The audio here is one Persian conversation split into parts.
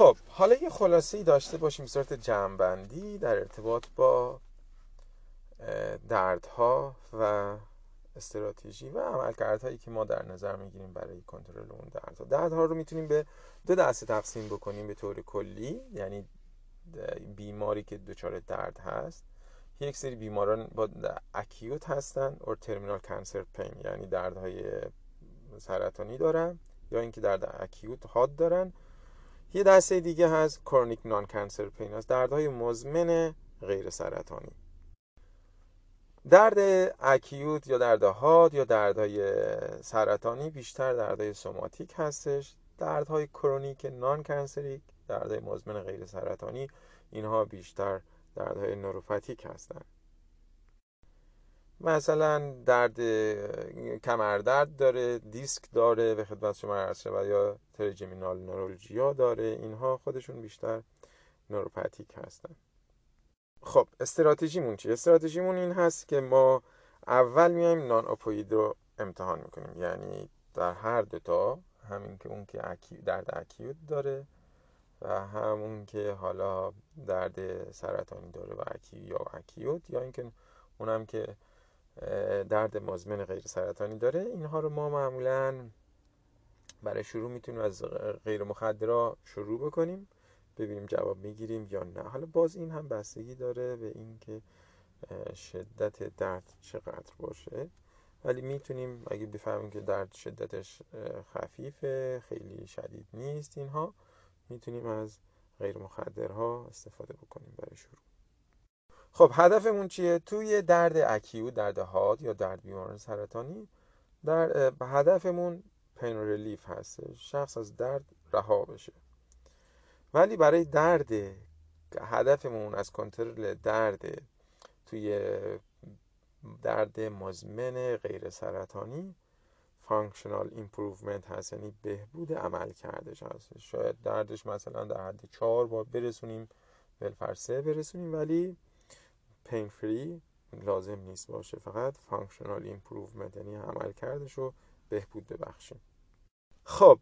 خب حالا یه خلاصه‌ای داشته باشیم به صورت جمع‌بندی در ارتباط با دردها و استراتژی و عملکردهایی که ما در نظر میگیریم برای کنترل اون دردها. دردها رو میتونیم به دو دسته تقسیم بکنیم به طور کلی، یعنی بیماری که دچار درد هست. یک سری بیماران با اکیوت هستن اور ترمینال کانسر پین، یعنی دردهای سرطانی دارن یا اینکه درد اکیوت حاد دارن. یه دسته دیگه هست کرونیک نان کانسر پین، از دردهای مزمن غیر سرطانی. درد اکیوت یا درد حاد یا دردهای سرطانی بیشتر دردهای سوماتیک هستش. دردهای کرونیک نان کانسریک، دردهای مزمن غیر سرطانی، اینها بیشتر دردهای نوروپاتیک هستن. مثلا درد کمردرد داره، دیسک داره به خدمت شما عرض شده، یا تریجمینال نورولوژیا داره، اینها خودشون بیشتر نوروپاتیک هستن. خب استراتژیمون چیه؟ استراتژیمون این هست که ما اول میایم نان اپوید رو امتحان میکنیم، یعنی در هر دوتا، همین که اون که درد اکیوت داره و همون که حالا درد سرطانی داره و اکیوت یا اینکه اونم که درد مزمن غیر سرطانی داره، اینها رو ما معمولاً برای شروع میتونیم از غیر مخدرها شروع بکنیم، ببینیم جواب میگیریم یا نه. حالا باز این هم بستگی داره به اینکه شدت درد چقدر باشه، ولی میتونیم اگه بفهمیم که درد شدتش خفیفه، خیلی شدید نیست، اینها میتونیم از غیر مخدرها استفاده بکنیم برای شروع. خب هدفمون چیه؟ توی درد اکیوت، درد حاد یا درد بیماران سرطانی، در هدفمون پین ریلیف هست، شخص از درد رها بشه. ولی برای درد، هدفمون از کنترل درد توی درد مزمن غیر سرطانی فانکشنال ایمپروومنت هست، یعنی بهبود عمل کردش هست. شاید دردش مثلا در حد 4 بار برسونیم، بالفرسه برسونیم، ولی پین فری لازم نیست باشه، فقط فانکشنال ایمپروومنت یعنی عمل کردش رو بهبود ببخشیم. خب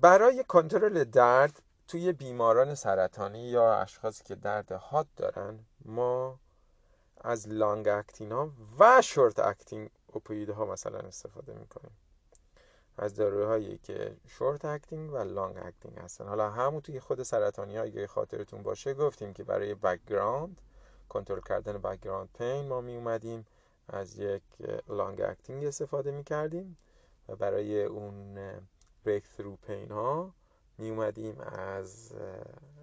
برای کنترل درد توی بیماران سرطانی یا اشخاصی که درد حاد دارن، ما از لانگ اکتین ها و شورت اکتین اپوید ها مثلا استفاده میکنیم، از داروهایی که شورت اکتینگ و لانگ اکتینگ هستن. حالا همون توی خود سرطانی ها اگه خاطرتون باشه گفتیم که برای بک‌گراند، کنترل کردن بک‌گراند پین، ما می اومدیم از یک لانگ اکتینگ استفاده میکردیم و برای اون بریک ثرو پین ها می اومدیم از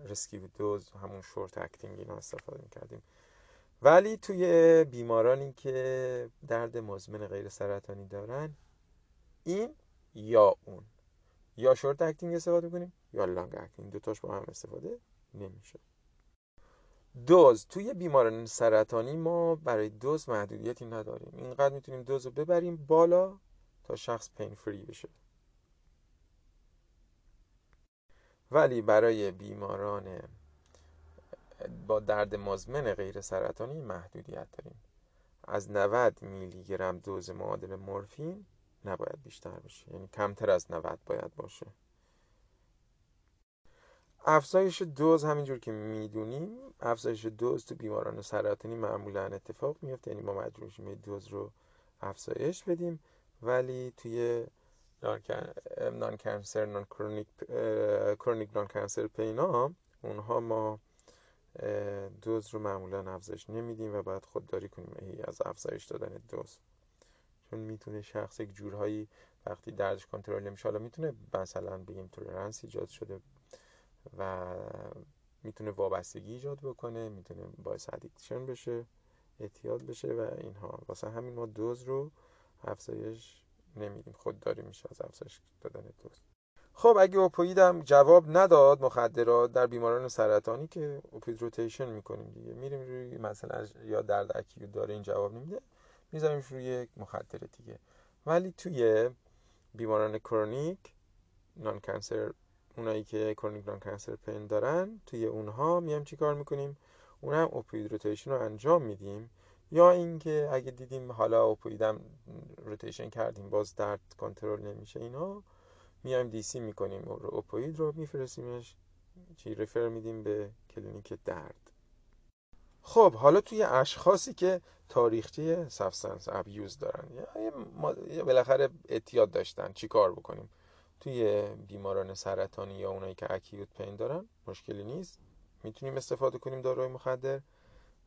ریسکیو دوز، همون شورت اکتینگ، اینا استفاده میکردیم. ولی توی بیمارانی که درد مزمن غیر سرطانی دارن، این یا اون، یا شورت اکتینگ استفاده میکنیم یا لانگ اکتینگ، دوتاش با هم استفاده نمیشه. دوز توی بیماران سرطانی ما برای دوز محدودیتی نداریم، اینقدر میتونیم دوز رو ببریم بالا تا شخص پین فری بشه. ولی برای بیماران با درد مزمن غیر سرطانی محدودیت داریم، از 90 میلی گرم دوز معادل مورفین نباید بیشتر بشه، یعنی کمتر از 90 باید باشه. افزایش دوز همینجور که میدونیم، افزایش دوز تو بیماران سرطانی معمولا اتفاق میفته، یعنی ما مجبور شیم دوز رو افزایش بدیم. ولی توی نان کانسر، نان کرونیک نان کانسر پینا، اونها ما دوز رو معمولا افزایش نمیدیم و باید خودداری کنیم از افزایش دادن دوز، چون میتونه شخص یک جورهایی وقتی دردش کنترل نمیشه، حالا میتونه مثلا بگیم تولرنس ایجاد شده و میتونه وابستگی ایجاد بکنه، میتونه باعث ادیکشن بشه، اعتیاد بشه و اینها. واسه همین ما دوز رو افزایش نمیدیم، خودداری میشه از افزایش دادن دوز. خب اگه اپوید هم جواب نداد، مخدرات در بیماران سرطانی که اپوید روتیشن میکنیم دیگه، میریم روی مثلا یا درد اکیوت داره این جواب نمیده، میذاریم روی مخدر دیگه. ولی توی بیماران کرونیک نان کانسر، اونایی که کرونیک نان کانسر پین دارن، توی اونها میام چیکار میکنیم؟ اونم اپوید روتیشن رو انجام میدیم، یا اینکه اگه دیدیم حالا اپویدم روتیشن کردیم باز درد کنترل نمیشه، اینا میایم دیسی میکنیم اپوید رو، میفرستیمش چی ریفر میدیم به کلینیک درد. خب حالا توی اشخاصی که تاریخچه سابستنس ابیوز دارن یا بالاخره اعتیاد داشتن چی کار بکنیم؟ توی بیماران سرطانی یا اونایی که اکیوت پین دارن مشکلی نیست، میتونیم استفاده کنیم داروی مخدر،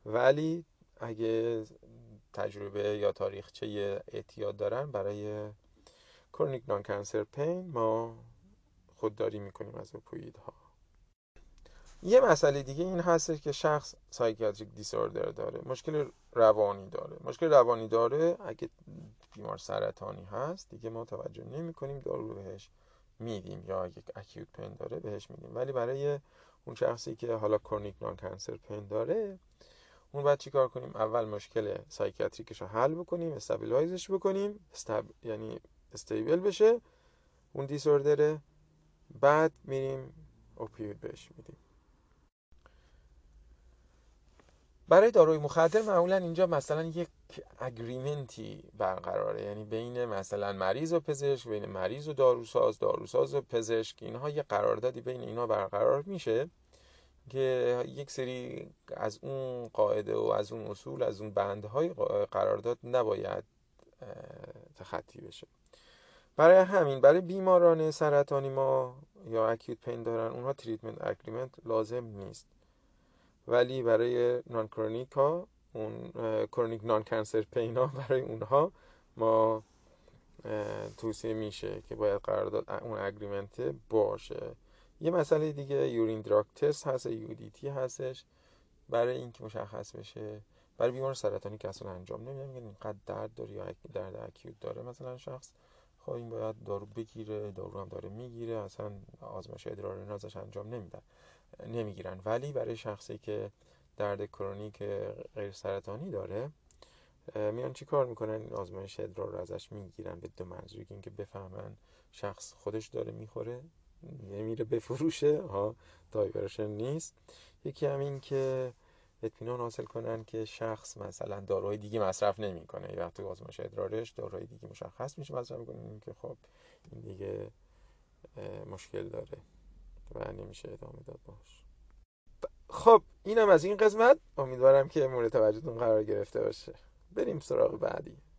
ولی اگه تجربه یا تاریخچه اعتیاد دارن برای کرونیک نان کانسر پین ما خودداری میکنیم از اپیدها. یه مسئله دیگه این هستش که شخص سایکیاتریک دیسوردر داره، مشکل روانی داره. اگه بیمار سرطانی هست دیگه ما توجه نمی‌کنیم، دارو بهش میدیم، یا اگه اکیوت پین داره بهش میدیم. ولی برای اون شخصی که حالا کرونیک نان کانسر پین داره اون باید چی کار کنیم؟ اول مشکل سایکیاتریکش رو حل بکنیم، استابیلایزش بکنیم، یعنی استیبل بشه اون دیسوردره، بعد میریم اوپیوید بهش میدیم. برای داروی مخدر معمولا اینجا مثلا یک اگریمنتی برقراره، یعنی بین مثلا مریض و پزشک، بین مریض و داروساز، داروساز و پزشک، اینها یه قراردادی بین اینا برقرار میشه که یک سری از اون قاعده و از اون اصول، از اون بندهای قرارداد نباید تخطی بشه. برای همین برای بیماران سرطانی ما یا اکیوت پین دارن اونها تریتمنت اگریمنت لازم نیست، ولی برای نان کرونیک ها، اون کرونیک نان کانسر پین ها، برای اونها ما توصیه میشه که باید قرارداد اون اگریمنت باشه. یه مسئله دیگه یورین دراگ تست هست، UDT هستش، برای اینکه مشخص بشه برای بیمار سرطانی که اصلا انجام نمیدن، یعنی اینقدر درد داره یا درد اکیوت داره مثلا شخص، خب این باید دارو بگیره، دارو هم داره میگیره، اصلا آزمایش ادرار رنال ازش انجام نمیگیرن. ولی برای شخصی که درد کرونیک غیر سرطانی داره میان چی کار میکنن؟ آزمایش ادرار رو ازش میگیرن به دو منظور، اینکه بفهمن شخص خودش داره میخوره، نمیره بفروشه، دایورشن نیست. یکی هم این که اطمینان حاصل کنن که شخص مثلا داروهای دیگه مصرف نمیکنه، وقتی آزمایش ادرارش داروهای دیگه مشخص میشه مصرف میکنه که خب این دیگه مشکل داره و نمیشه ادامه داد باش. خب اینم از این قسمت، امیدوارم که مورد توجهتون قرار گرفته باشه. بریم سراغ بعدی.